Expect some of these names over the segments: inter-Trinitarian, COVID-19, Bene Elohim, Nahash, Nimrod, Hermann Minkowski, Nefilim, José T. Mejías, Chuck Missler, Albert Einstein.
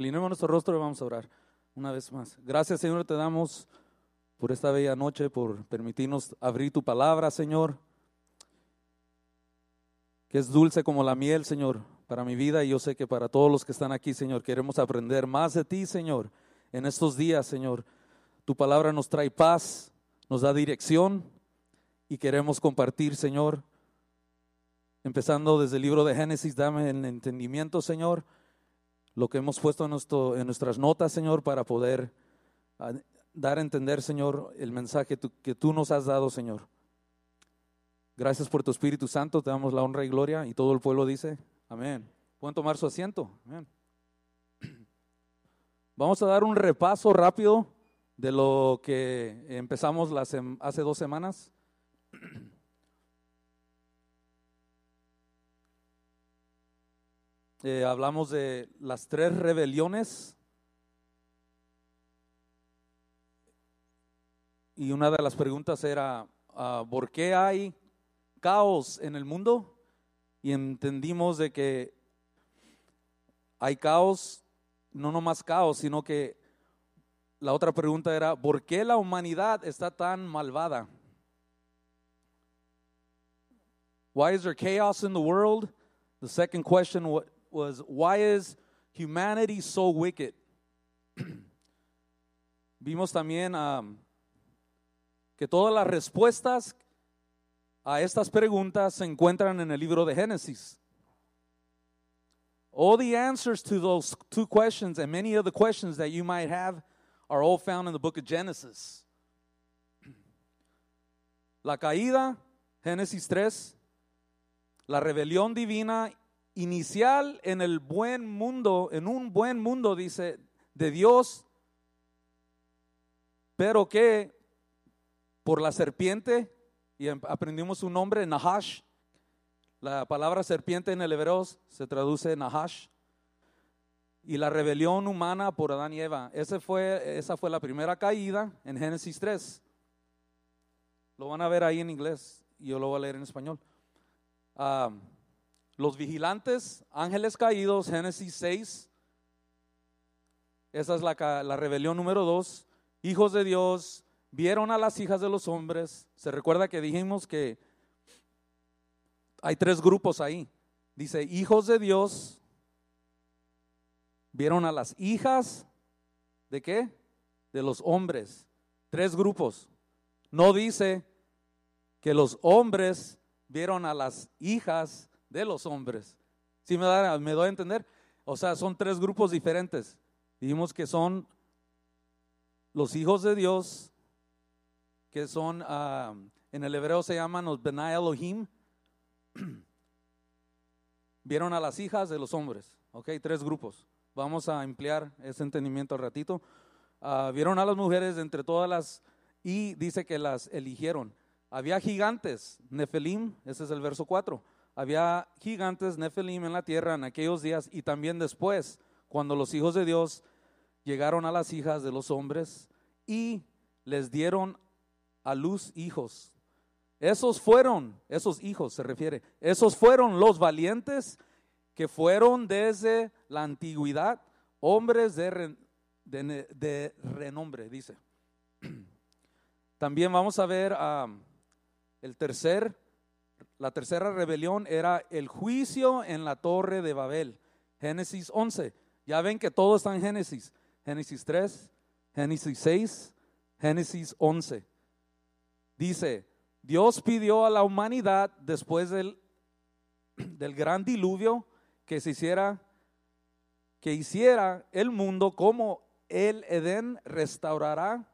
Inclinemos nuestro rostro y vamos a orar una vez más. Gracias, Señor, te damos por esta bella noche, por permitirnos abrir tu palabra, Señor, que es dulce como la miel, Señor, para mi vida, y yo sé que para todos los que están aquí, Señor, queremos aprender más de ti, Señor, en estos días, Señor. Tu palabra nos trae paz, nos da dirección y queremos compartir, Señor, empezando desde el libro de Génesis. Dame el entendimiento, Señor, lo que hemos puesto en nuestras notas, Señor, para poder dar a entender, Señor, el mensaje que tú nos has dado, Señor. Gracias por tu Espíritu Santo, te damos la honra y gloria, y todo el pueblo dice, amén. ¿Pueden tomar su asiento? Amén. Vamos a dar un repaso rápido de lo que empezamos hace 2 semanas. Hablamos de las 3 rebeliones, y una de las preguntas era ¿por qué hay caos en el mundo? Y entendimos de que hay caos, no nomás caos, sino que la otra pregunta era ¿por qué la humanidad está tan malvada? Why is there chaos in the world? The second question was, why is humanity so wicked? Vimos también que todas las respuestas a estas preguntas se encuentran en el libro de Génesis. All the answers to those 2 questions and many other questions that you might have are all found in the book of Genesis. La caída, Génesis 3. La rebelión divina inicial en el buen mundo, en un buen mundo, dice, de Dios, pero que por la serpiente, y aprendimos su nombre, Nahash. La palabra serpiente en el hebreo se traduce Nahash. Y la rebelión humana por Adán y Eva. Esa fue la primera caída en Génesis 3. Lo van a ver ahí en inglés, y yo lo voy a leer en español. Los vigilantes, ángeles caídos, Génesis 6. Esa es la rebelión número 2. Hijos de Dios vieron a las hijas de los hombres. Se recuerda que dijimos que hay 3 grupos ahí. Dice, hijos de Dios vieron a las hijas ¿de qué? De los hombres. 3 grupos. No dice que los hombres vieron a las hijas de los hombres. ¿Sí me doy a entender? O sea, son 3 grupos diferentes. Dijimos que son los hijos de Dios, que son, en el hebreo se llaman los Bene Elohim. Vieron a las hijas de los hombres. Ok, 3 grupos. Vamos a ampliar ese entendimiento al ratito. Vieron a las mujeres entre todas las, y dice que las eligieron. Había gigantes, Nefilim, ese es el verso 4. Había gigantes, Nefilim, en la tierra en aquellos días, y también después, cuando los hijos de Dios llegaron a las hijas de los hombres y les dieron a luz hijos. Esos hijos se refiere, esos fueron los valientes que fueron desde la antigüedad, hombres de renombre, dice. También vamos a ver la tercera rebelión era el juicio en la torre de Babel, Génesis 11. Ya ven que todo está en Génesis. Génesis 3, Génesis 6, Génesis 11. Dice, Dios pidió a la humanidad después del gran diluvio que hiciera el mundo como el Edén, restaurará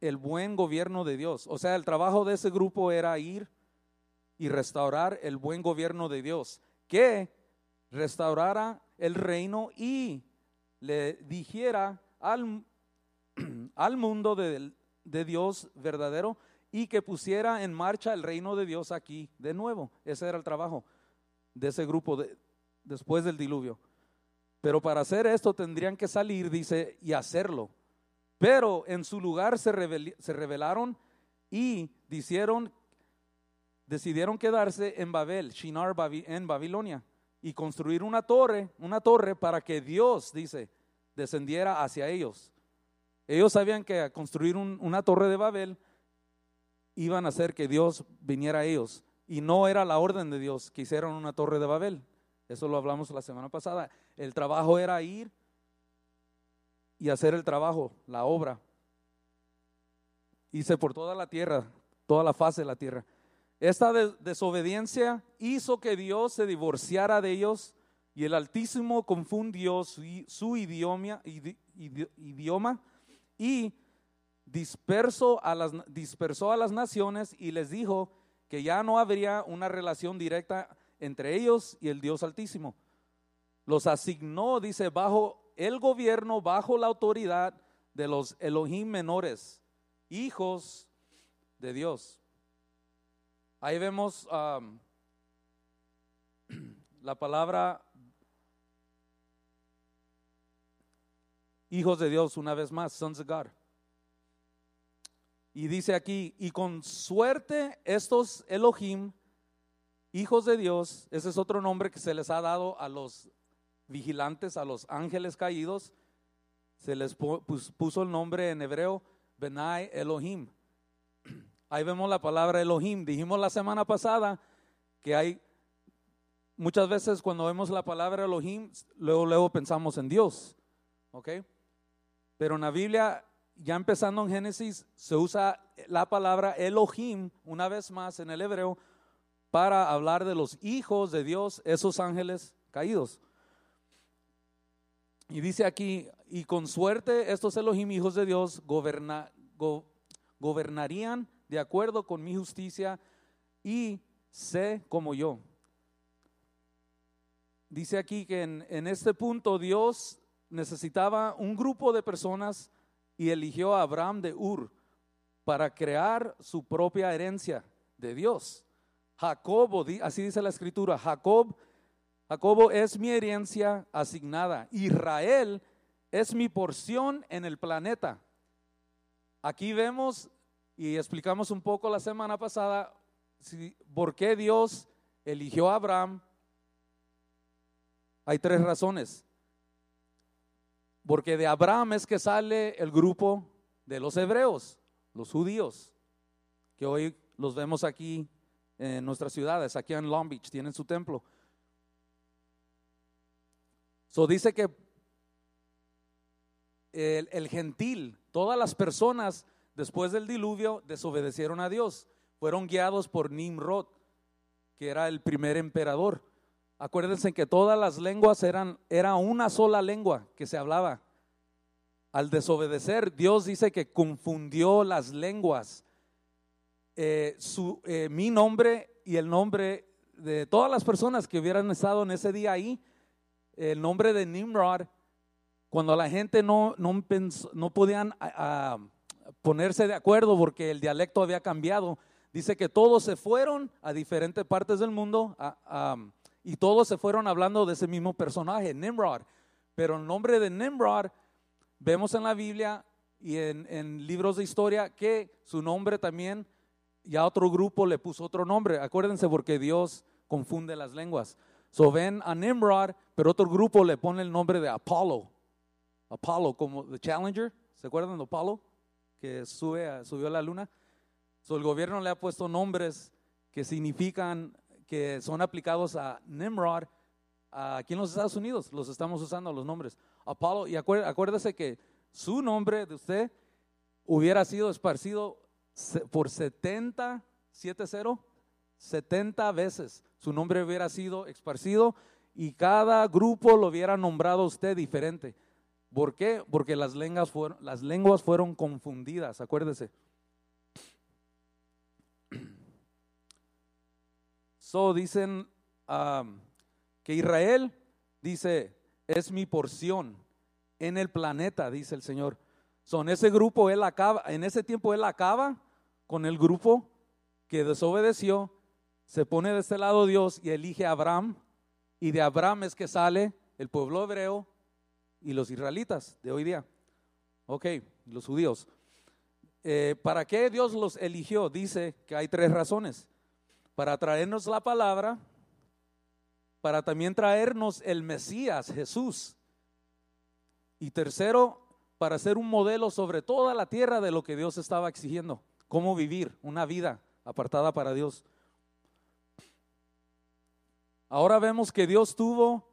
el buen gobierno de Dios. O sea, el trabajo de ese grupo era ir y restaurar el buen gobierno de Dios, que restaurara el reino y le dijera al mundo de Dios verdadero, y que pusiera en marcha el reino de Dios aquí de nuevo. Ese era el trabajo de ese grupo después del diluvio. Pero para hacer esto tendrían que salir, dice, y hacerlo. Pero en su lugar se rebelaron y decidieron quedarse en Babel, Shinar, en Babilonia, y construir una torre para que Dios, dice, descendiera hacia ellos. Ellos sabían que al construir una torre de Babel iban a hacer que Dios viniera a ellos, y no era la orden de Dios que hicieran una torre de Babel. Eso lo hablamos la semana pasada. El trabajo era ir y hacer el trabajo, la obra. Hice por toda la tierra, toda la faz de la tierra. Esta desobediencia hizo que Dios se divorciara de ellos, y el Altísimo confundió su idioma y dispersó a las naciones, y les dijo que ya no habría una relación directa entre ellos y el Dios Altísimo. Los asignó, dice, bajo el gobierno, bajo la autoridad de los Elohim menores, hijos de Dios. Ahí vemos la palabra hijos de Dios una vez más, sons of God. Y dice aquí, y con suerte estos Elohim, hijos de Dios, ese es otro nombre que se les ha dado a los vigilantes, a los ángeles caídos, se les puso el nombre en hebreo, Bene Elohim. Ahí vemos la palabra Elohim. Dijimos la semana pasada que hay muchas veces cuando vemos la palabra Elohim, luego pensamos en Dios, ¿ok? Pero en la Biblia, ya empezando en Génesis, se usa la palabra Elohim una vez más en el hebreo para hablar de los hijos de Dios, esos ángeles caídos. Y dice aquí, y con suerte estos Elohim, hijos de Dios, gobernarían de acuerdo con mi justicia y sé como yo. Dice aquí que en este punto Dios necesitaba un grupo de personas y eligió a Abraham de Ur para crear su propia herencia de Dios. Jacobo, así dice la escritura, Jacobo es mi herencia asignada, Israel es mi porción en el planeta. Aquí vemos y explicamos un poco la semana pasada por qué Dios eligió a Abraham. Hay tres razones. Porque de Abraham es que sale el grupo de los hebreos, los judíos, que hoy los vemos aquí en nuestras ciudades, aquí en Long Beach, tienen su templo. So dice que el gentil, todas las personas después del diluvio desobedecieron a Dios, fueron guiados por Nimrod, que era el primer emperador. Acuérdense que todas las lenguas era una sola lengua que se hablaba. Al desobedecer, Dios dice que confundió las lenguas. Mi nombre y el nombre de todas las personas que hubieran estado en ese día ahí, el nombre de Nimrod, cuando la gente no podían ponerse de acuerdo porque el dialecto había cambiado, dice que todos se fueron a diferentes partes del mundo y todos se fueron hablando de ese mismo personaje, Nimrod. Pero el nombre de Nimrod vemos en la Biblia y en libros de historia que su nombre también, ya otro grupo le puso otro nombre. Acuérdense, porque Dios confunde las lenguas. So ven a Nimrod, pero otro grupo le pone el nombre de Apolo, como The Challenger. ¿Se acuerdan de Apolo? Que subió a la luna. So el gobierno le ha puesto nombres que significan, que son aplicados a Nimrod. Aquí en los Estados Unidos los estamos usando, los nombres Apolo, y acuérdese que su nombre de usted hubiera sido esparcido por 70 veces. Su nombre hubiera sido esparcido y cada grupo lo hubiera nombrado a usted diferente. ¿Por qué? Porque las lenguas fueron confundidas, acuérdese. So, dicen que Israel, dice, es mi porción en el planeta, dice el Señor. So, en ese grupo él acaba con el grupo que desobedeció, se pone de este lado Dios y elige a Abraham, y de Abraham es que sale el pueblo hebreo y los israelitas de hoy día, ok, los judíos. ¿Para qué Dios los eligió? Dice que hay tres razones. Para traernos la palabra, para también traernos el Mesías, Jesús, Y tercero, para ser un modelo sobre toda la tierra de lo que Dios estaba exigiendo, cómo vivir una vida apartada para Dios. Ahora vemos que Dios tuvo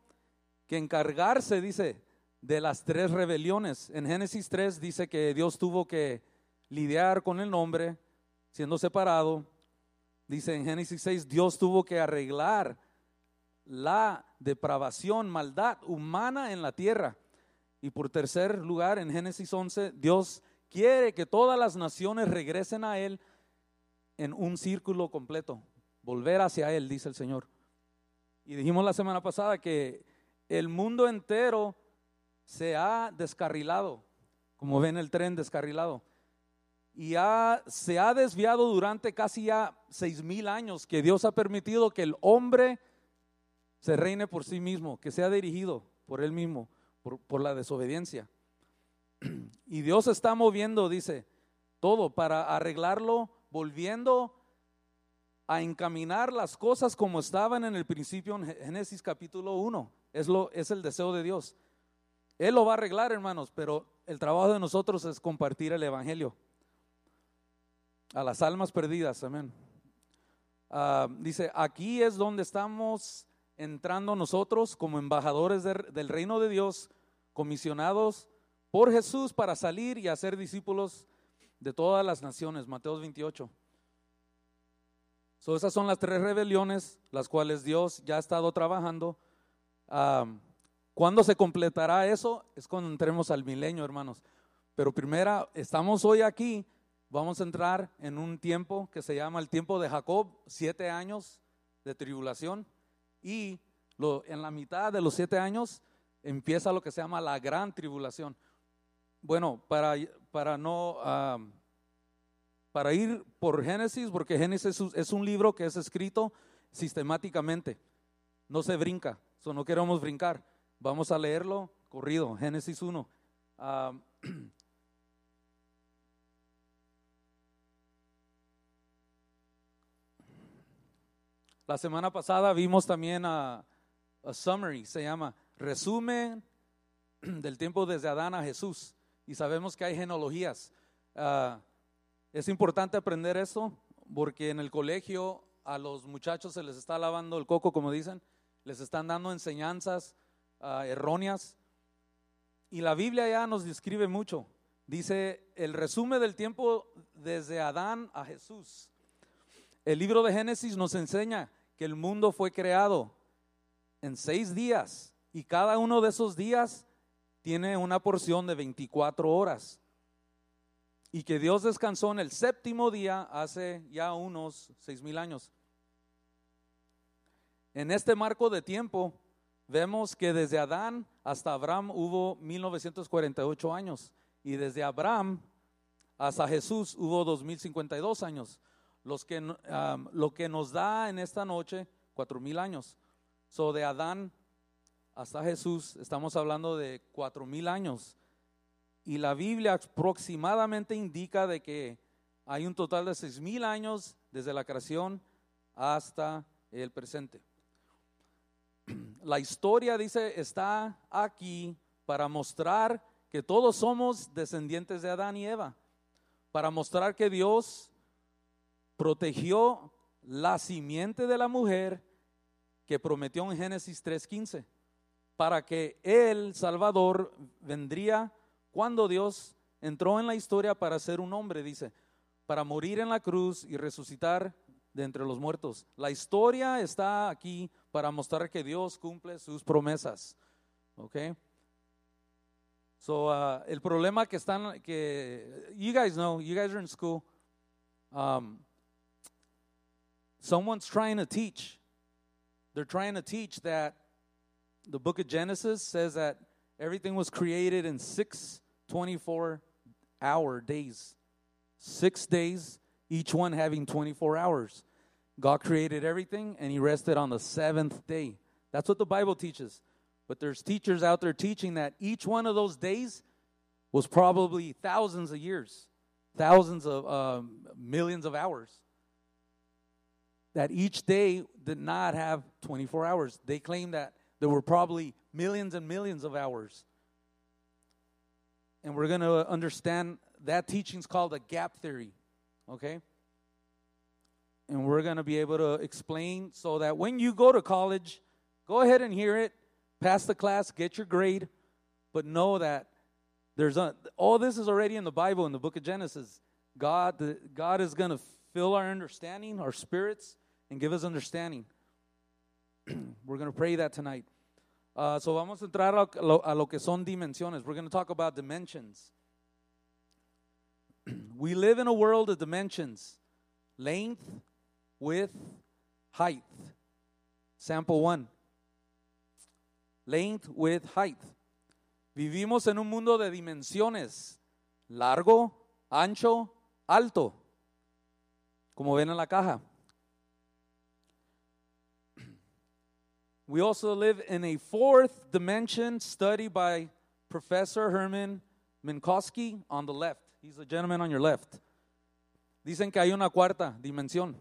que encargarse, dice, de las tres rebeliones. En Génesis 3 dice que Dios tuvo que lidiar con el hombre siendo separado. Dice en Génesis 6, Dios tuvo que arreglar la depravación, maldad humana en la tierra. Y por tercer lugar, en Génesis 11, Dios quiere que todas las naciones regresen a Él en un círculo completo. Volver hacia Él, dice el Señor. Y dijimos la semana pasada que el mundo entero se ha descarrilado, como ven el tren descarrilado. Y se ha desviado durante casi ya 6,000 años, que Dios ha permitido que el hombre se reine por sí mismo, que sea dirigido por él mismo. Por la desobediencia. Y Dios está moviendo, dice, todo para arreglarlo, volviendo a encaminar las cosas como estaban en el principio en Génesis capítulo 1. Es el deseo de Dios. Él lo va a arreglar, hermanos, pero el trabajo de nosotros es compartir el evangelio a las almas perdidas, amén. Dice, aquí es donde estamos entrando nosotros como embajadores del reino de Dios, comisionados por Jesús para salir y hacer discípulos de todas las naciones, Mateo 28. Esas son las tres rebeliones, las cuales Dios ya ha estado trabajando. ¿Cuándo se completará eso? Es cuando entremos al milenio, hermanos. Pero primero, estamos hoy aquí, vamos a entrar en un tiempo que se llama el tiempo de Jacob, 7 años de tribulación. Y en la mitad de los 7 años empieza lo que se llama la gran tribulación. Bueno, para ir por Génesis, porque Génesis es un libro que es escrito sistemáticamente. No se brinca, no queremos brincar. Vamos a leerlo corrido, Génesis 1. La semana pasada vimos también a summary, se llama resumen del tiempo desde Adán a Jesús, y sabemos que hay genealogías. Es importante aprender eso porque en el colegio a los muchachos se les está lavando el coco, como dicen, les están dando enseñanzas erróneas, y la Biblia ya nos describe mucho. Dice el resumen del tiempo desde Adán a Jesús. El libro de Génesis nos enseña que el mundo fue creado en 6 días, y cada uno de esos días tiene una porción de 24 horas, y que Dios descansó en el 7º día hace ya unos 6,000 años. En este marco de tiempo vemos que desde Adán hasta Abraham hubo 1948 años, y desde Abraham hasta Jesús hubo 2052 años. Lo que nos da en esta noche 4,000 años. De Adán hasta Jesús estamos hablando de 4,000 años, y la Biblia aproximadamente indica de que hay un total de 6,000 años desde la creación hasta el presente. La historia, dice, está aquí para mostrar que todos somos descendientes de Adán y Eva, para mostrar que Dios protegió la simiente de la mujer que prometió en Génesis 3:15, para que el Salvador vendría cuando Dios entró en la historia para ser un hombre, dice, para morir en la cruz y resucitar de entre los muertos. La historia está aquí para mostrar que Dios cumple sus promesas. Okay. El problema que están, que you guys know, you guys are in school. Someone's trying to teach. They're trying to teach that the book of Genesis says that everything was created in 6 24-hour days. 6 days, each one having 24 hours. God created everything and He rested on the 7th day. That's what the Bible teaches. But there's teachers out there teaching that each one of those days was probably thousands of years, thousands of millions of hours. That each day did not have 24 hours. They claim that there were probably millions and millions of hours. And we're going to understand that teaching is called a gap theory, okay? And we're going to be able to explain so that when you go to college, go ahead and hear it, pass the class, get your grade, but know that there's all this is already in the Bible, in the book of Genesis. God is going to fill our understanding, our spirits, and give us understanding. We're going to pray that tonight. So vamos a entrar a lo que son dimensiones. We're going to talk about dimensions. We live in a world of dimensions. Length, width, height. Sample 1. Length, width, height. Vivimos en un mundo de dimensiones. Largo, ancho, alto. Como ven en la caja. We also live in a fourth dimension study by Professor Hermann Minkowski on the left. He's a gentleman on your left. Dicen que hay una cuarta dimensión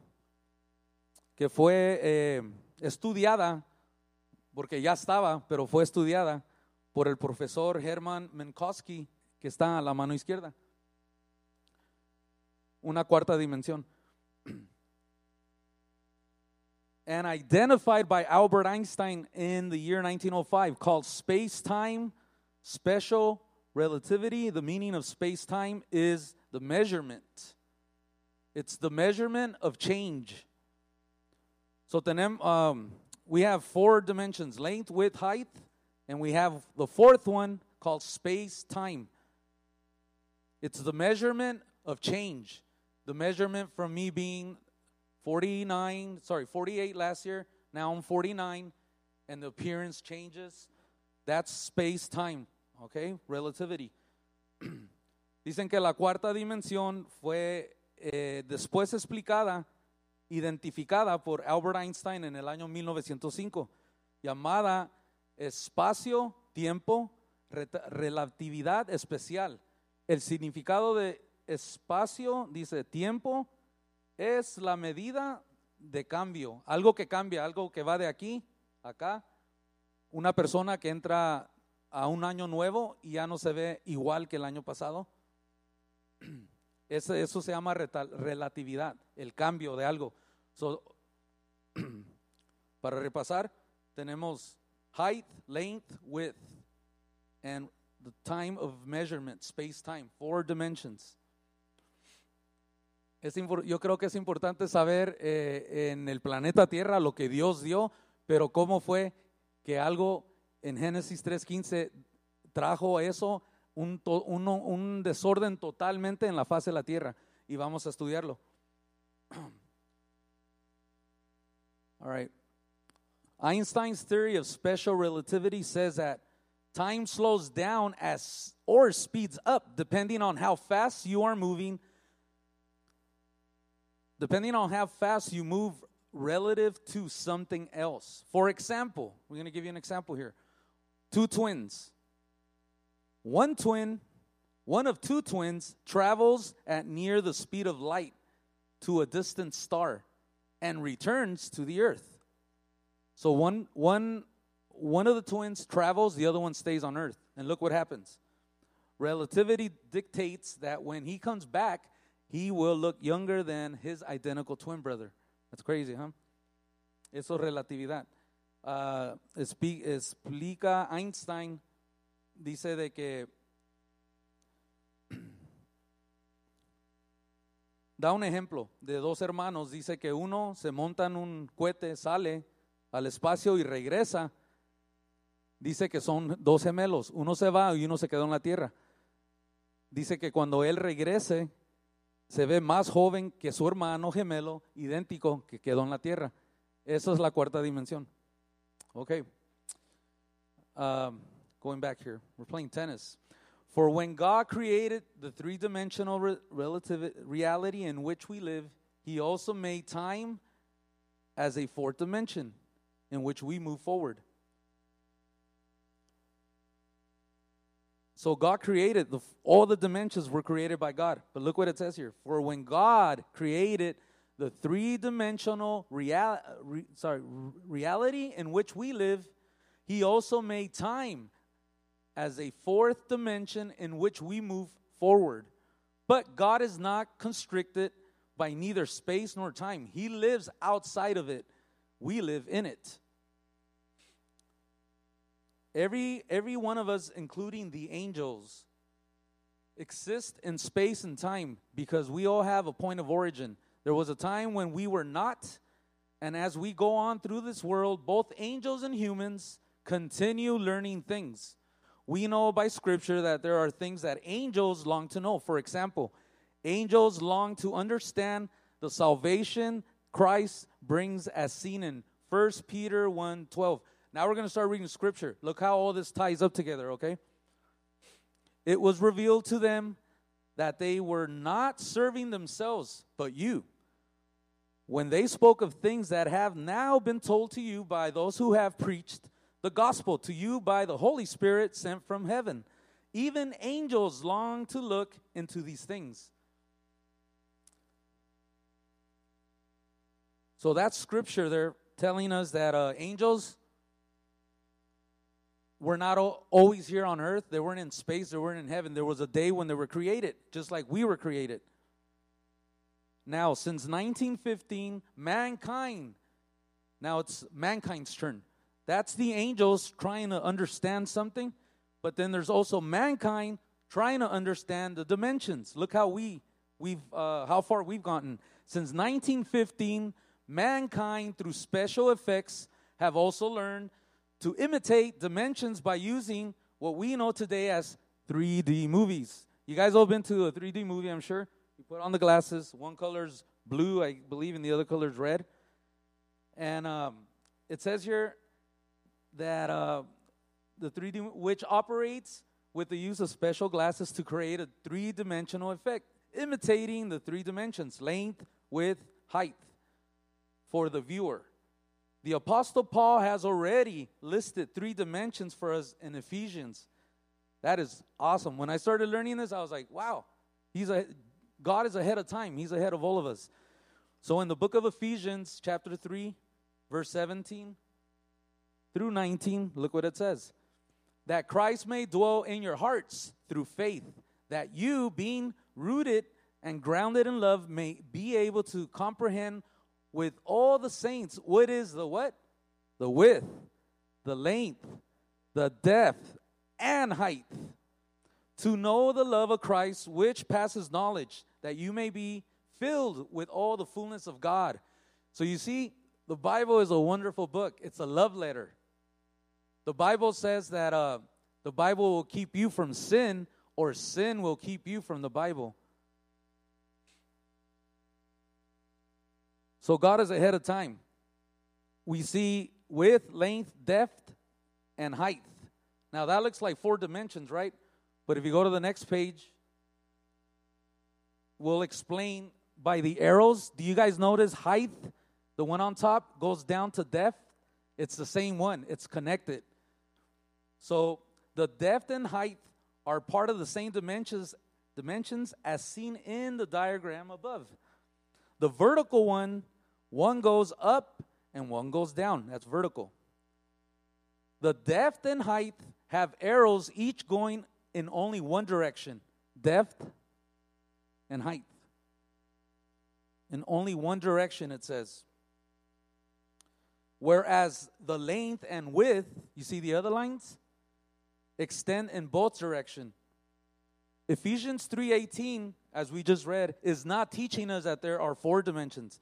que fue estudiada, porque ya estaba, pero fue estudiada por el profesor Hermann Minkowski, que está a la mano izquierda. Una cuarta dimensión. And identified by Albert Einstein in the year 1905, called space-time special relativity. The meaning of space-time is the measurement. It's the measurement of change. So we have four dimensions, length, width, height, and we have the fourth one called space-time. It's the measurement of change, the measurement from me being 48 last year, now I'm 49, and the appearance changes. That's space-time, okay? Relativity. Dicen que la cuarta dimensión fue después explicada, identificada por Albert Einstein en el año 1905, llamada espacio-tiempo, relatividad especial. El significado de espacio, dice tiempo, es la medida de cambio, algo que cambia, algo que va de aquí a acá. Una persona que entra a un año nuevo y ya no se ve igual que el año pasado. Eso se llama relatividad, el cambio de algo. So, para repasar, tenemos height, length, width, and the time of measurement, space-time, four dimensions. Yo creo que es importante saber en el planeta Tierra lo que Dios dio, pero cómo fue que algo en Génesis 3:15 trajo eso, un desorden totalmente en la faz de la Tierra, y vamos a estudiarlo. All right. Einstein's theory of special relativity says that time slows down or speeds up depending on how fast you are moving. Depending on how fast you move relative to something else. For example, we're going to give you an example here. Two twins. One of two twins travels at near the speed of light to a distant star and returns to the earth. So one of the twins travels, the other one stays on earth. And look what happens. Relativity dictates that when he comes back, he will look younger than his identical twin brother. That's crazy, huh? Eso es relatividad. Explica Einstein, dice de que da un ejemplo de dos hermanos, dice que uno se monta en un cohete, sale al espacio y regresa. Dice que son dos gemelos, uno se va y uno se quedó en la tierra. Dice que cuando él regrese, se ve más joven que su hermano gemelo, idéntico, que quedó en la tierra. Esa es la cuarta dimensión. Okay. Going back here. We're playing tennis. For when God created the three-dimensional relative reality in which we live, he also made time as a fourth dimension in which we move forward. So God created, all the dimensions were created by God. But look what it says here. For when God created the three-dimensional reality in which we live, he also made time as a fourth dimension in which we move forward. But God is not constricted by neither space nor time. He lives outside of it. We live in it. Every one of us, including the angels, exist in space and time because we all have a point of origin. There was a time when we were not, and as we go on through this world, both angels and humans continue learning things. We know by Scripture that there are things that angels long to know. For example, angels long to understand the salvation Christ brings as seen in 1 Peter 1:12. Now we're going to start reading Scripture. Look how all this ties up together, okay? It was revealed to them that they were not serving themselves, but you, when they spoke of things that have now been told to you by those who have preached the gospel to you by the Holy Spirit sent from heaven. Even angels long to look into these things. So that's Scripture. They're telling us that angels were not always here on earth. They weren't in space. They weren't in heaven. There was a day when they were created, just like we were created. Now, since 1915, mankind, now it's mankind's turn. That's the angels trying to understand something. But then there's also mankind trying to understand the dimensions. Look how how far we've gotten. Since 1915, mankind, through special effects, have also learned to imitate dimensions by using what we know today as 3D movies. You guys all been to a 3D movie, I'm sure. You put on the glasses. One color's blue, I believe, and the other color's red. And it says here that the 3D, which operates with the use of special glasses to create a three-dimensional effect, imitating the three dimensions, length, width, height, for the viewer. The Apostle Paul has already listed three dimensions for us in Ephesians. That is awesome. When I started learning this, I was like, wow, God is ahead of time. He's ahead of all of us. So in the book of Ephesians, chapter 3, verse 17 through 19, look what it says. That Christ may dwell in your hearts through faith, that you, being rooted and grounded in love, may be able to comprehend with all the saints what is the what? The width, the length, the depth, and height. To know the love of Christ which passes knowledge, that you may be filled with all the fullness of God. So you see, the Bible is a wonderful book. It's a love letter. The Bible says that the Bible will keep you from sin, or sin will keep you from the Bible. So God is ahead of time. We see width, length, depth, and height. Now that looks like four dimensions, right? But if you go to the next page, we'll explain by the arrows. Do you guys notice height? The one on top goes down to depth. It's the same one. It's connected. So the depth and height are part of the same dimensions as seen in the diagram above. The vertical one goes up and one goes down. That's vertical. The depth and height have arrows each going in only one direction. Depth and height. In only one direction, it says. Whereas the length and width, you see the other lines, extend in both directions. Ephesians 3:18, as we just read, is not teaching us that there are four dimensions.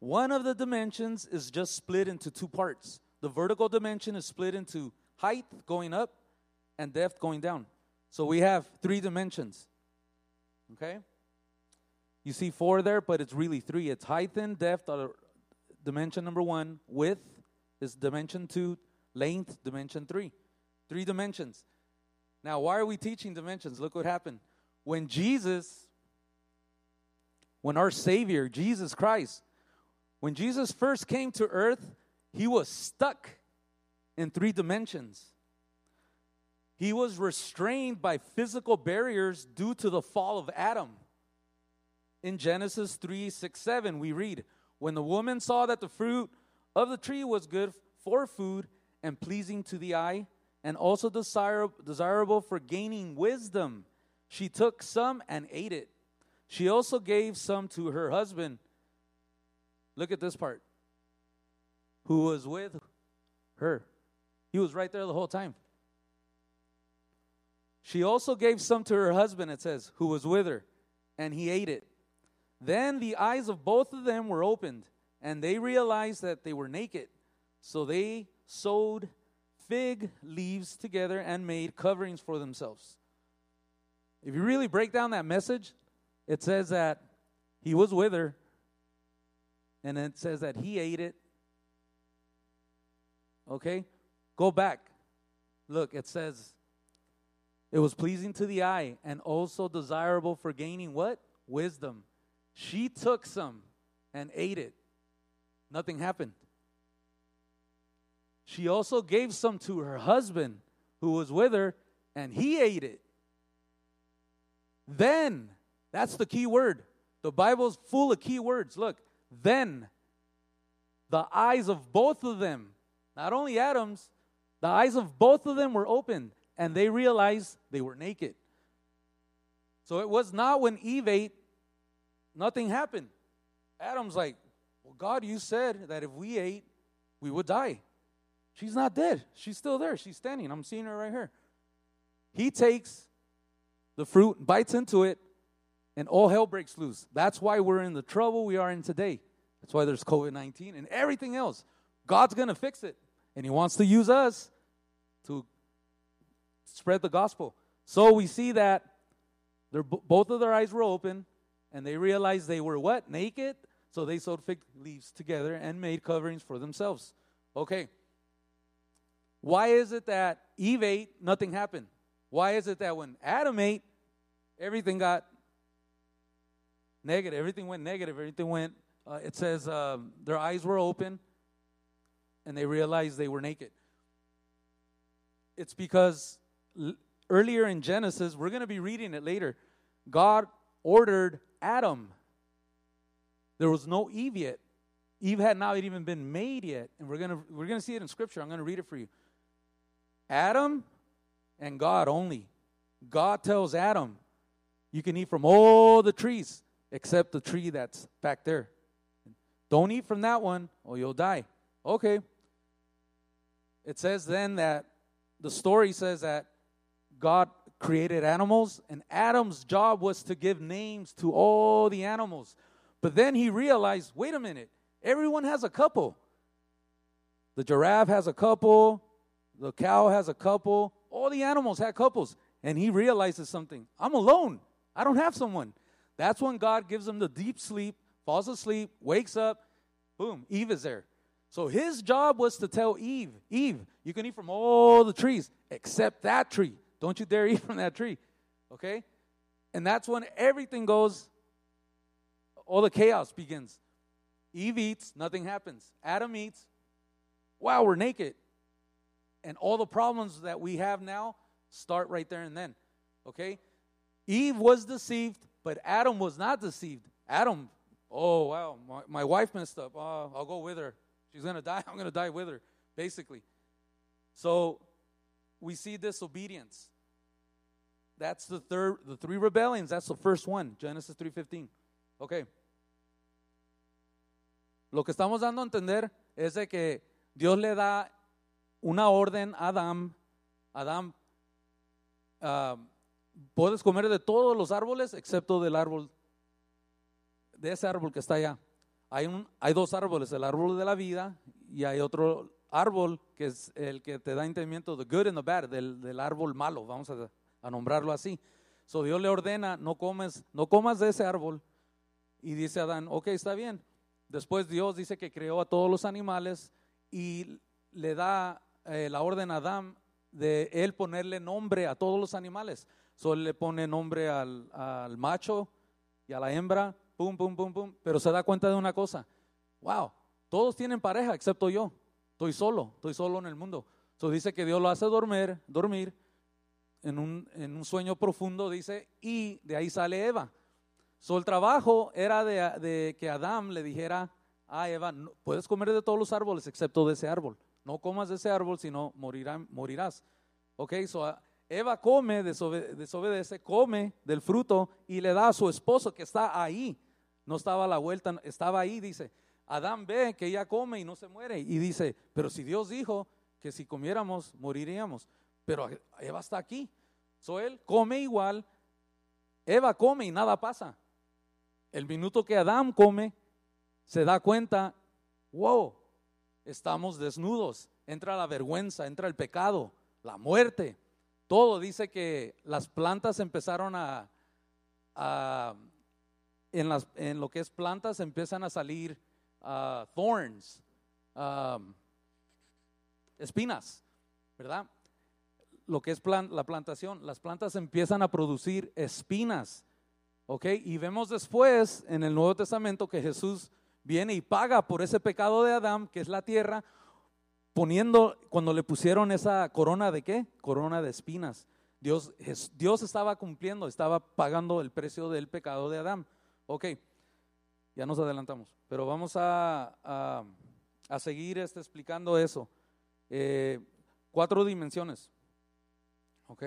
One of the dimensions is just split into two parts. The vertical dimension is split into height going up and depth going down. So we have three dimensions. Okay? You see four there, but it's really three. It's height and depth are dimension number one. Width is dimension two. Length, dimension three. Three dimensions. Now, why are we teaching dimensions? Look what happened. When our Savior, Jesus Christ, when Jesus first came to earth, he was stuck in three dimensions. He was restrained by physical barriers due to the fall of Adam. In Genesis 3:6-7, we read, when the woman saw that the fruit of the tree was good for food and pleasing to the eye, and also desirable for gaining wisdom. She took some and ate it. She also gave some to her husband. Look at this part. Who was with her. He was right there the whole time. She also gave some to her husband, it says, who was with her, and he ate it. Then the eyes of both of them were opened, and they realized that they were naked. So they sewed fig leaves together and made coverings for themselves. If you really break down that message, it says that he was with her, and then it says that he ate it. Okay? Go back. Look, it says, it was pleasing to the eye and also desirable for gaining what? Wisdom. She took some and ate it. Nothing happened. She also gave some to her husband who was with her, and he ate it. Then, that's the key word. The Bible's full of key words. Look, then, the eyes of both of them, not only Adam's, the eyes of both of them were opened, and they realized they were naked. So it was not when Eve ate, nothing happened. Adam's like, well, God, you said that if we ate, we would die. She's not dead. She's still there. She's standing. I'm seeing her right here. He takes the fruit, bites into it, and all hell breaks loose. That's why we're in the trouble we are in today. That's why there's COVID-19 and everything else. God's going to fix it, and he wants to use us to spread the gospel. So we see that both of their eyes were open, and they realized they were what? Naked. So they sewed fig leaves together and made coverings for themselves. Okay. Why is it that Eve ate, nothing happened? Why is it that when Adam ate, everything got negative? Everything went negative. Everything went, it says their eyes were open, and they realized they were naked. It's because earlier in Genesis, we're going to be reading it later, God ordered Adam. There was no Eve yet. Eve had not even been made yet. And we're going to see it in Scripture. I'm going to read it for you. Adam and God only. God tells Adam, you can eat from all the trees except the tree that's back there. Don't eat from that one or you'll die. Okay. It says then that the story says that God created animals, and Adam's job was to give names to all the animals. But then he realized, wait a minute, everyone has a couple. The giraffe has a couple. The cow has a couple. All the animals had couples. And he realizes something. I'm alone. I don't have someone. That's when God gives him the deep sleep, falls asleep, wakes up, boom, Eve is there. So his job was to tell Eve, Eve, you can eat from all the trees except that tree. Don't you dare eat from that tree, okay? And that's when everything goes, all the chaos begins. Eve eats, nothing happens. Adam eats, wow, we're naked. And all the problems that we have now start right there and then, okay? Eve was deceived, but Adam was not deceived. Adam, oh, wow, my wife messed up. I'll go with her. She's going to die. I'm going to die with her, basically. So we see disobedience. That's the three rebellions. That's the first one, Genesis 3:15. Okay. Lo que estamos dando a entender es de que Dios le da una orden a Adán. Adán, puedes comer de todos los árboles excepto del árbol, de ese árbol que está allá. Hay dos árboles, el árbol de la vida y hay otro árbol que es el que te da entendimiento, the good and the bad, del árbol malo, vamos a nombrarlo así. So Dios le ordena, no comas de ese árbol. Y dice Adán, ok, está bien. Después Dios dice que creó a todos los animales y le da la orden a Adán de él ponerle nombre a todos los animales. So él le pone nombre al macho y a la hembra. Pum, pum, pum, pum. Pero se da cuenta de una cosa. Wow, todos tienen pareja excepto yo. Estoy solo en el mundo. So dice que Dios lo hace dormir en un sueño profundo, dice, y de ahí sale Eva. So el trabajo era de que Adán le dijera a Eva, no, puedes comer de todos los árboles excepto de ese árbol. No comas de ese árbol, sino morirás. Ok, so Eva come, desobedece, come del fruto y le da a su esposo que está ahí. No estaba a la vuelta, estaba ahí, dice. Adán ve que ella come y no se muere y dice, pero si Dios dijo que si comiéramos moriríamos, pero Eva está aquí. So él come igual, Eva come y nada pasa. El minuto que Adán come, se da cuenta, wow, estamos desnudos. Entra la vergüenza, entra el pecado, la muerte. Todo dice que las plantas empezaron en lo que es plantas empiezan a salir thorns, espinas, ¿verdad? Lo que es la plantación, las plantas empiezan a producir espinas, ¿ok? Y vemos después en el Nuevo Testamento que Jesús viene y paga por ese pecado de Adán, que es la tierra, cuando le pusieron esa corona de ¿qué? Corona de espinas. Dios estaba cumpliendo, estaba pagando el precio del pecado de Adán. Ok, ya nos adelantamos, pero vamos a seguir explicando eso. 4 dimensiones. Ok.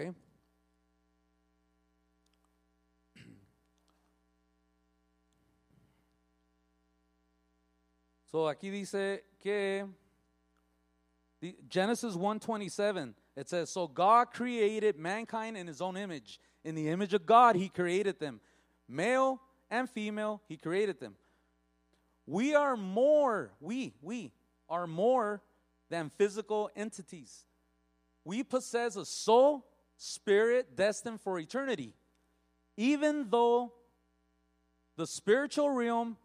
So aquí dice que Genesis 1:27, it says, so God created mankind in his own image. In the image of God, he created them. Male and female, he created them. We are more than physical entities. We possess a soul, spirit destined for eternity, even though the spiritual realm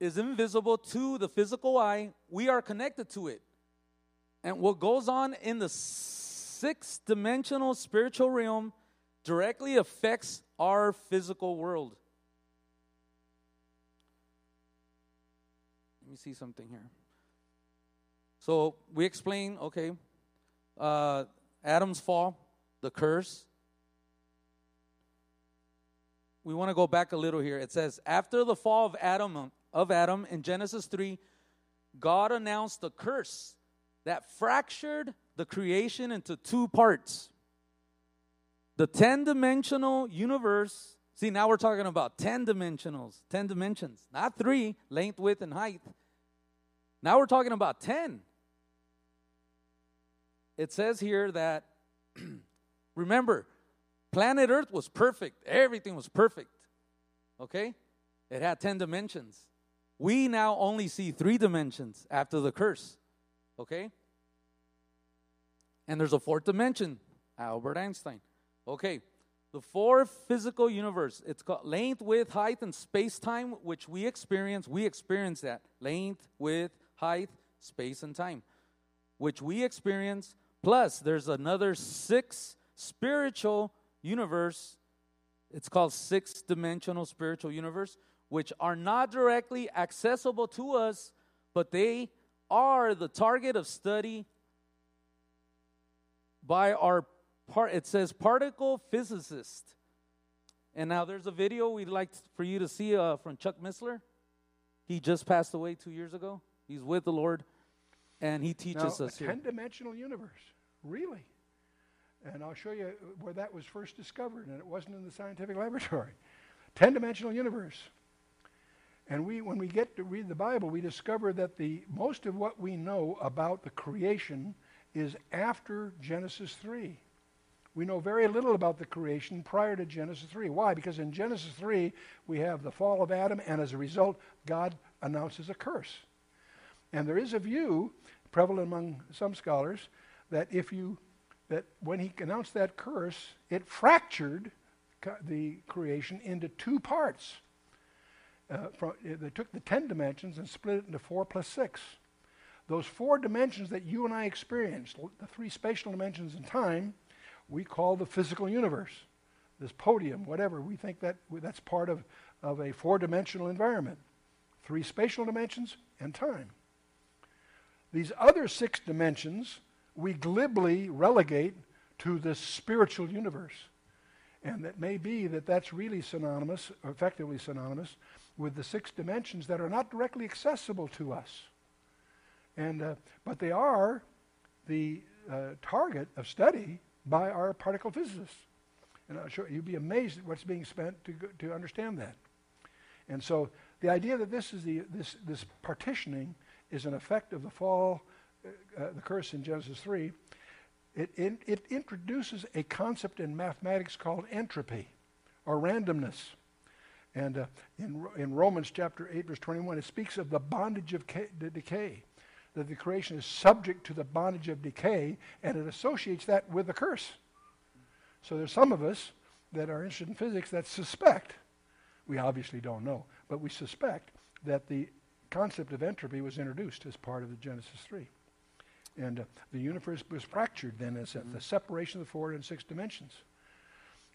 is invisible to the physical eye, we are connected to it. And what goes on in the 6th-dimensional spiritual realm directly affects our physical world. Let me see something here. So we explain, okay, Adam's fall, the curse. We want to go back a little here. It says, after the fall of Adam in Genesis 3, God announced the curse that fractured the creation into 2 parts. The 10-dimensional universe. See, now we're talking about 10 dimensions, not 3, length, width, and height. Now we're talking about 10. It says here that, remember, planet Earth was perfect. Everything was perfect. Okay? It had 10 dimensions. We now only see 3 dimensions after the curse. Okay? And there's a 4th dimension, Albert Einstein. Okay. The 4 physical universe, it's called length, width, height, and space-time, which we experience that. Length, width, height, space, and time, which we experience. Plus, there's another 6 spiritual universe. It's called 6th-dimensional spiritual universe, which are not directly accessible to us, but they are the target of study by our it says particle physicist. And now there's a video we'd like for you to see from Chuck Missler. He just passed away 2 years ago. He's with the Lord, and he teaches us here. 10-dimensional universe, really. And I'll show you where that was first discovered, and it wasn't in the scientific laboratory. 10-dimensional universe. And when we get to read the Bible, we discover that most of what we know about the creation is after Genesis 3. We know very little about the creation prior to Genesis 3. Why? Because in Genesis 3, we have the fall of Adam, and as a result, God announces a curse. And there is a view, prevalent among some scholars, that when he announced that curse, it fractured the creation into 2 parts. They took the 10 dimensions and split it into 4 plus 6. Those 4 dimensions that you and I experienced, the 3 spatial dimensions and time, we call the physical universe, this podium, whatever. We think that that's part of a 4-dimensional environment, 3 spatial dimensions and time. These other 6 dimensions we glibly relegate to the spiritual universe. And it may be that that's really synonymous, or effectively synonymous, with the 6 dimensions that are not directly accessible to us. But they are the target of study by our particle physicists. And I'll show, you'd be amazed at what's being spent to understand that. And so the idea that this is this partitioning is an effect of the fall, the curse in Genesis 3. It introduces a concept in mathematics called entropy, or randomness. And in Romans chapter 8, verse 21, it speaks of the bondage of decay, that the creation is subject to the bondage of decay, and it associates that with the curse. So there's some of us that are interested in physics that suspect, we obviously don't know, but we suspect that the concept of entropy was introduced as part of the Genesis 3. And the universe was fractured then as at the separation of the 4 and 6 dimensions.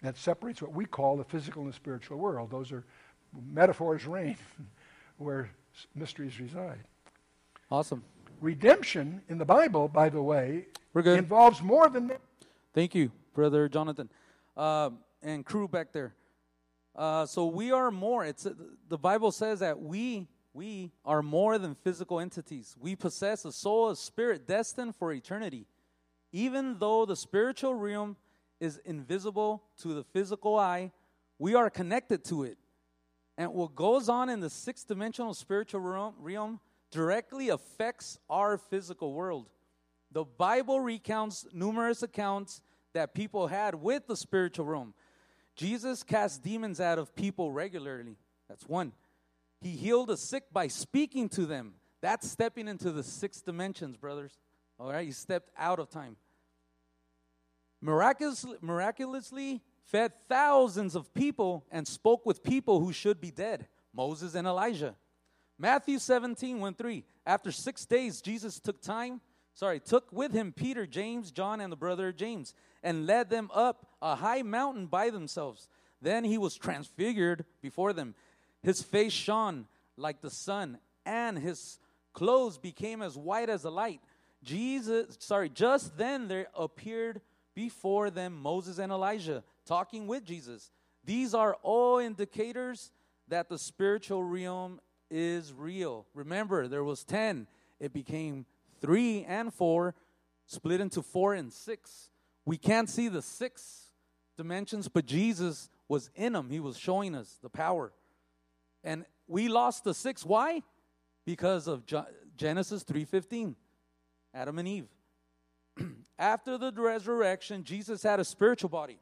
That separates what we call the physical and the spiritual world. Those are metaphors reign where mysteries reside. Awesome. Redemption in the Bible, by the way, involves more than that. Thank you, Brother Jonathan, and crew back there. So we are more. The Bible says that we are more than physical entities. We possess a soul, a spirit destined for eternity. Even though the spiritual realm is invisible to the physical eye, we are connected to it. And what goes on in the 6th-dimensional spiritual realm directly affects our physical world. The Bible recounts numerous accounts that people had with the spiritual realm. Jesus cast demons out of people regularly. That's one. He healed the sick by speaking to them. That's stepping into the 6 dimensions, brothers. All right, you stepped out of time. Miraculously fed thousands of people and spoke with people who should be dead, Moses and Elijah. Matthew 17:1-3. After 6 days, Jesus took with him Peter, James, John, and the brother James, and led them up a high mountain by themselves. Then he was transfigured before them. His face shone like the sun, and his clothes became as white as the light. Just then there appeared before them Moses and Elijah talking with Jesus. These are all indicators that the spiritual realm is real. Remember, there was 10. It became 3 and 4, split into 4 and 6. We can't see the 6 dimensions, but Jesus was in them. He was showing us the power. And we lost the 6. Why? Because of Genesis 3:15, Adam and Eve. After the resurrection, Jesus had a spiritual body.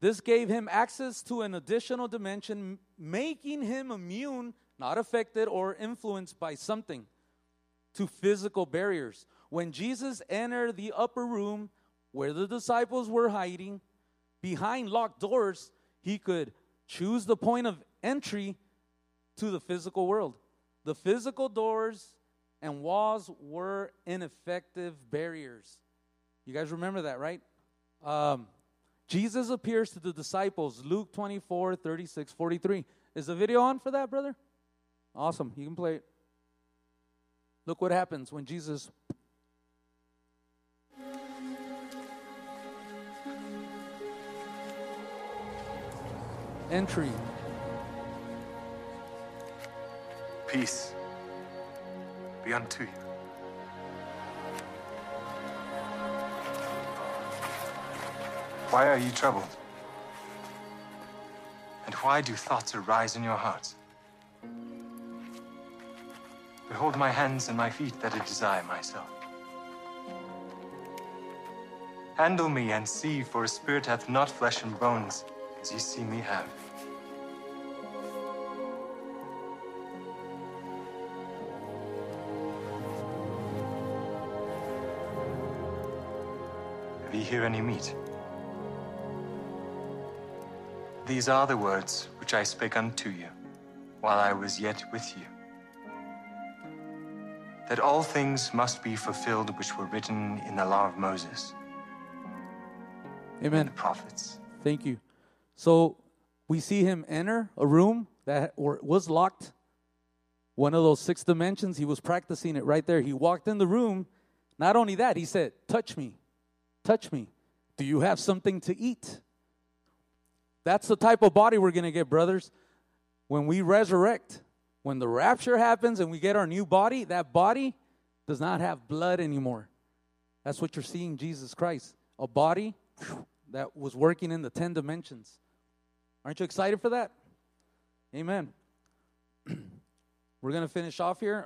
This gave him access to an additional dimension, making him immune, not affected or influenced by something, to physical barriers. When Jesus entered the upper room where the disciples were hiding, behind locked doors, he could choose the point of entry to the physical world. The physical doors and walls were ineffective barriers. You guys remember that, right? Jesus appears to the disciples, Luke 24:36-43. Is the video on for that, brother? Awesome. You can play it. Look what happens when Jesus... Entry. Peace be unto you. Why are you troubled? And why do thoughts arise in your hearts? Behold my hands and my feet, that it is I myself. Handle me and see, for a spirit hath not flesh and bones, as ye see me have. Have ye here any meat? These are the words which I spake unto you, while I was yet with you, that all things must be fulfilled which were written in the law of Moses. Amen. And the prophets. Thank you. So we see him enter a room that was locked, one of those 6 dimensions. He was practicing it right there. He walked in the room. Not only that, he said, touch me, touch me. Do you have something to eat? That's the type of body we're going to get, brothers, when we resurrect. When the rapture happens and we get our new body, that body does not have blood anymore. That's what you're seeing Jesus Christ. a body that was working in the 10 dimensions. Aren't you excited for that? Amen. We're going to finish off here.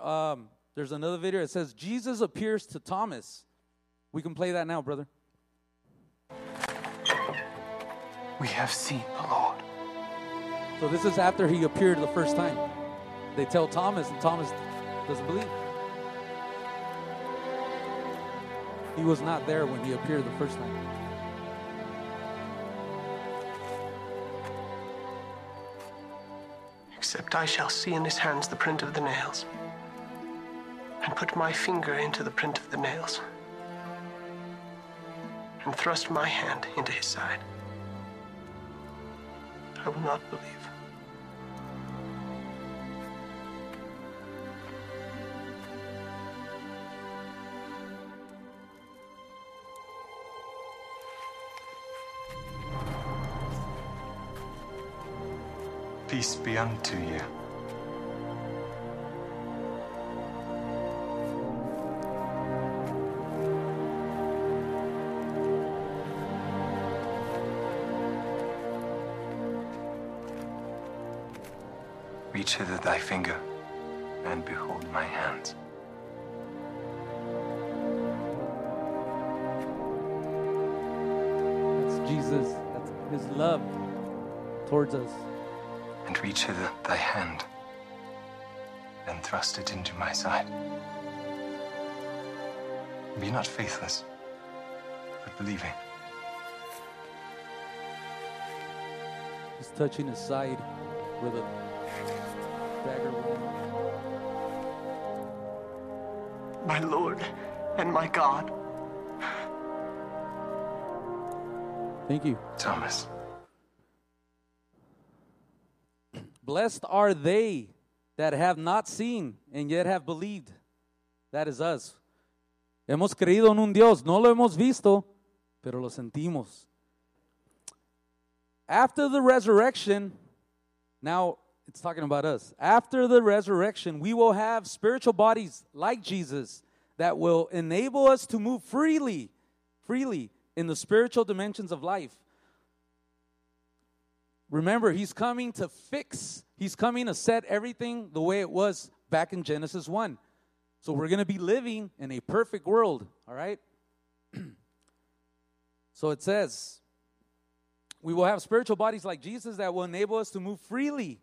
There's another video. It says, Jesus appears to Thomas. We can play that now, brother. We have seen the Lord. So this is after he appeared the first time. They tell Thomas, and Thomas doesn't believe. He was not there when he appeared the first time. Except I shall see in his hands the print of the nails, and put my finger into the print of the nails, and thrust my hand into his side. I will not believe. Peace be unto you. Reach hither thy finger, and behold my hands. That's Jesus, that's his love towards us. And reach hither thy hand, and thrust it into my side. Be not faithless, but believing. He's touching his side with a dagger. My Lord and my God. Thank you, Thomas. Blessed are they that have not seen and yet have believed. That is us. Hemos creído en un Dios, no lo hemos visto, pero lo sentimos. After the resurrection, now it's talking about us. After the resurrection, we will have spiritual bodies like Jesus that will enable us to move freely in the spiritual dimensions of life. Remember, he's coming to fix. He's coming to set everything the way it was back in Genesis 1. So we're going to be living in a perfect world, all right? So it says, we will have spiritual bodies like Jesus that will enable us to move freely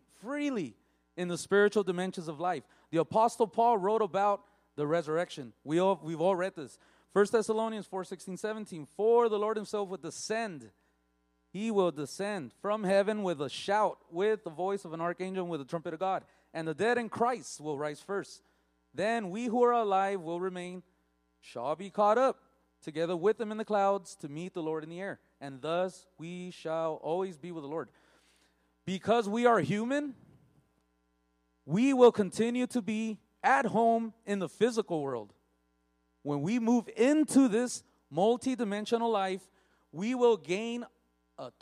in the spiritual dimensions of life. The Apostle Paul wrote about the resurrection. We've all read this. 1 Thessalonians 4:16-17. For the Lord himself will descend. He will descend from heaven with a shout, with the voice of an archangel, and with the trumpet of God. And the dead in Christ will rise first. Then we who are alive will remain, shall be caught up together with them in the clouds to meet the Lord in the air. And thus we shall always be with the Lord. Because we are human, we will continue to be at home in the physical world. When we move into this multidimensional life, we will gain a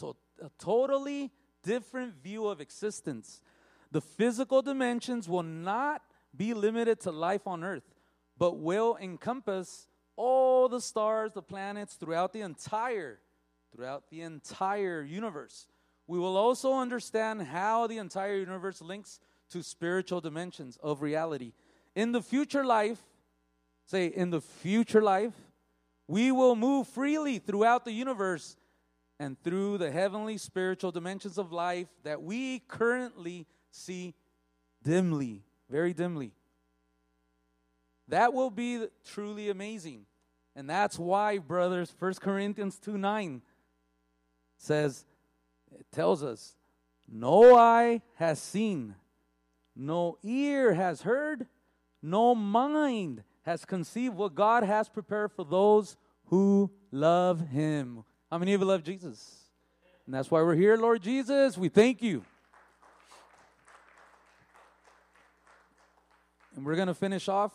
totally different view of existence. The physical dimensions will not be limited to life on earth, but will encompass all the stars, the planets throughout the entire universe. We will also understand how the entire universe links to spiritual dimensions of reality. In the future life, we will move freely throughout the universe and through the heavenly spiritual dimensions of life that we currently see dimly, very dimly. That will be truly amazing. And that's why, brothers, 1 Corinthians 2:9 says, it tells us, no eye has seen, no ear has heard, no mind has conceived what God has prepared for those who love him. How many of you love Jesus? And that's why we're here, Lord Jesus. We thank you. And we're going to finish off.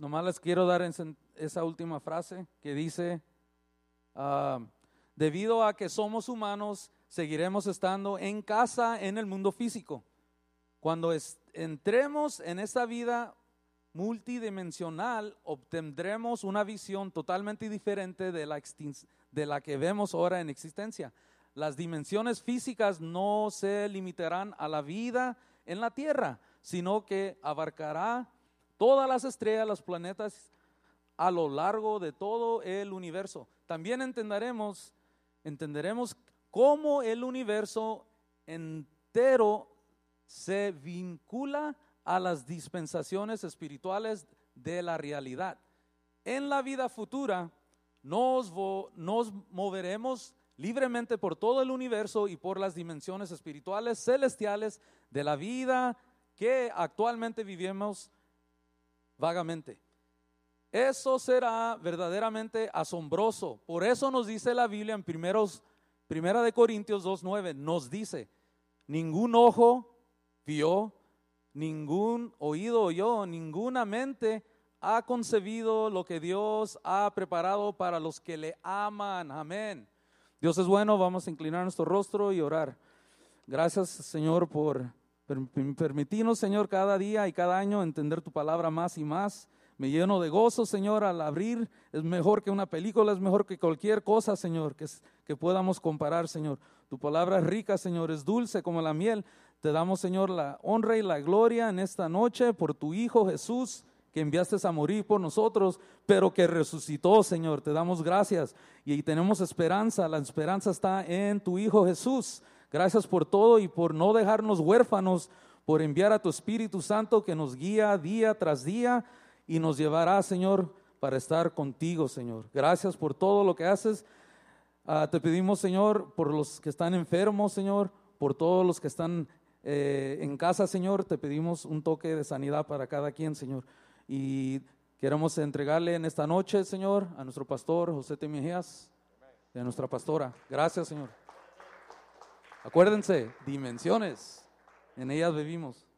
Nomás les quiero dar esa última frase que dice, debido a que somos humanos, seguiremos estando en casa en el mundo físico. Cuando entremos en esta vida, multidimensional, obtendremos una visión totalmente diferente de la que vemos ahora en existencia. Las dimensiones físicas no se limitarán a la vida en la Tierra, sino que abarcará todas las estrellas, los planetas, a lo largo de todo el universo. También entenderemos cómo el universo entero se vincula a las dispensaciones espirituales de la realidad. En la vida futura nos moveremos libremente por todo el universo y por las dimensiones espirituales celestiales de la vida que actualmente vivimos vagamente. Eso será verdaderamente asombroso. Por eso nos dice la Biblia en Primera de Corintios 2:9, nos dice, ningún ojo vio, ningún oído oyó, ninguna mente ha concebido lo que Dios ha preparado para los que le aman. Amén. Dios es bueno, vamos a inclinar nuestro rostro y orar. Gracias, Señor, por permitirnos, Señor, cada día y cada año entender tu palabra más y más. Me lleno de gozo, Señor, al abrir. Es mejor que una película, es mejor que cualquier cosa, Señor, que podamos comparar, Señor. Tu palabra es rica, Señor, es dulce como la miel. Te damos, Señor, la honra y la gloria en esta noche por tu Hijo Jesús, que enviaste a morir por nosotros, pero que resucitó, Señor. Te damos gracias y tenemos esperanza. La esperanza está en tu Hijo Jesús. Gracias por todo y por no dejarnos huérfanos, por enviar a tu Espíritu Santo que nos guía día tras día y nos llevará, Señor, para estar contigo, Señor. Gracias por todo lo que haces. Te pedimos, Señor, por los que están enfermos, Señor, por todos los que están en casa, Señor, te pedimos un toque de sanidad para cada quien, Señor. Y queremos entregarle en esta noche, Señor, a nuestro pastor José T. Mejías y a nuestra pastora. Gracias, Señor. Acuérdense, dimensiones, en ellas vivimos.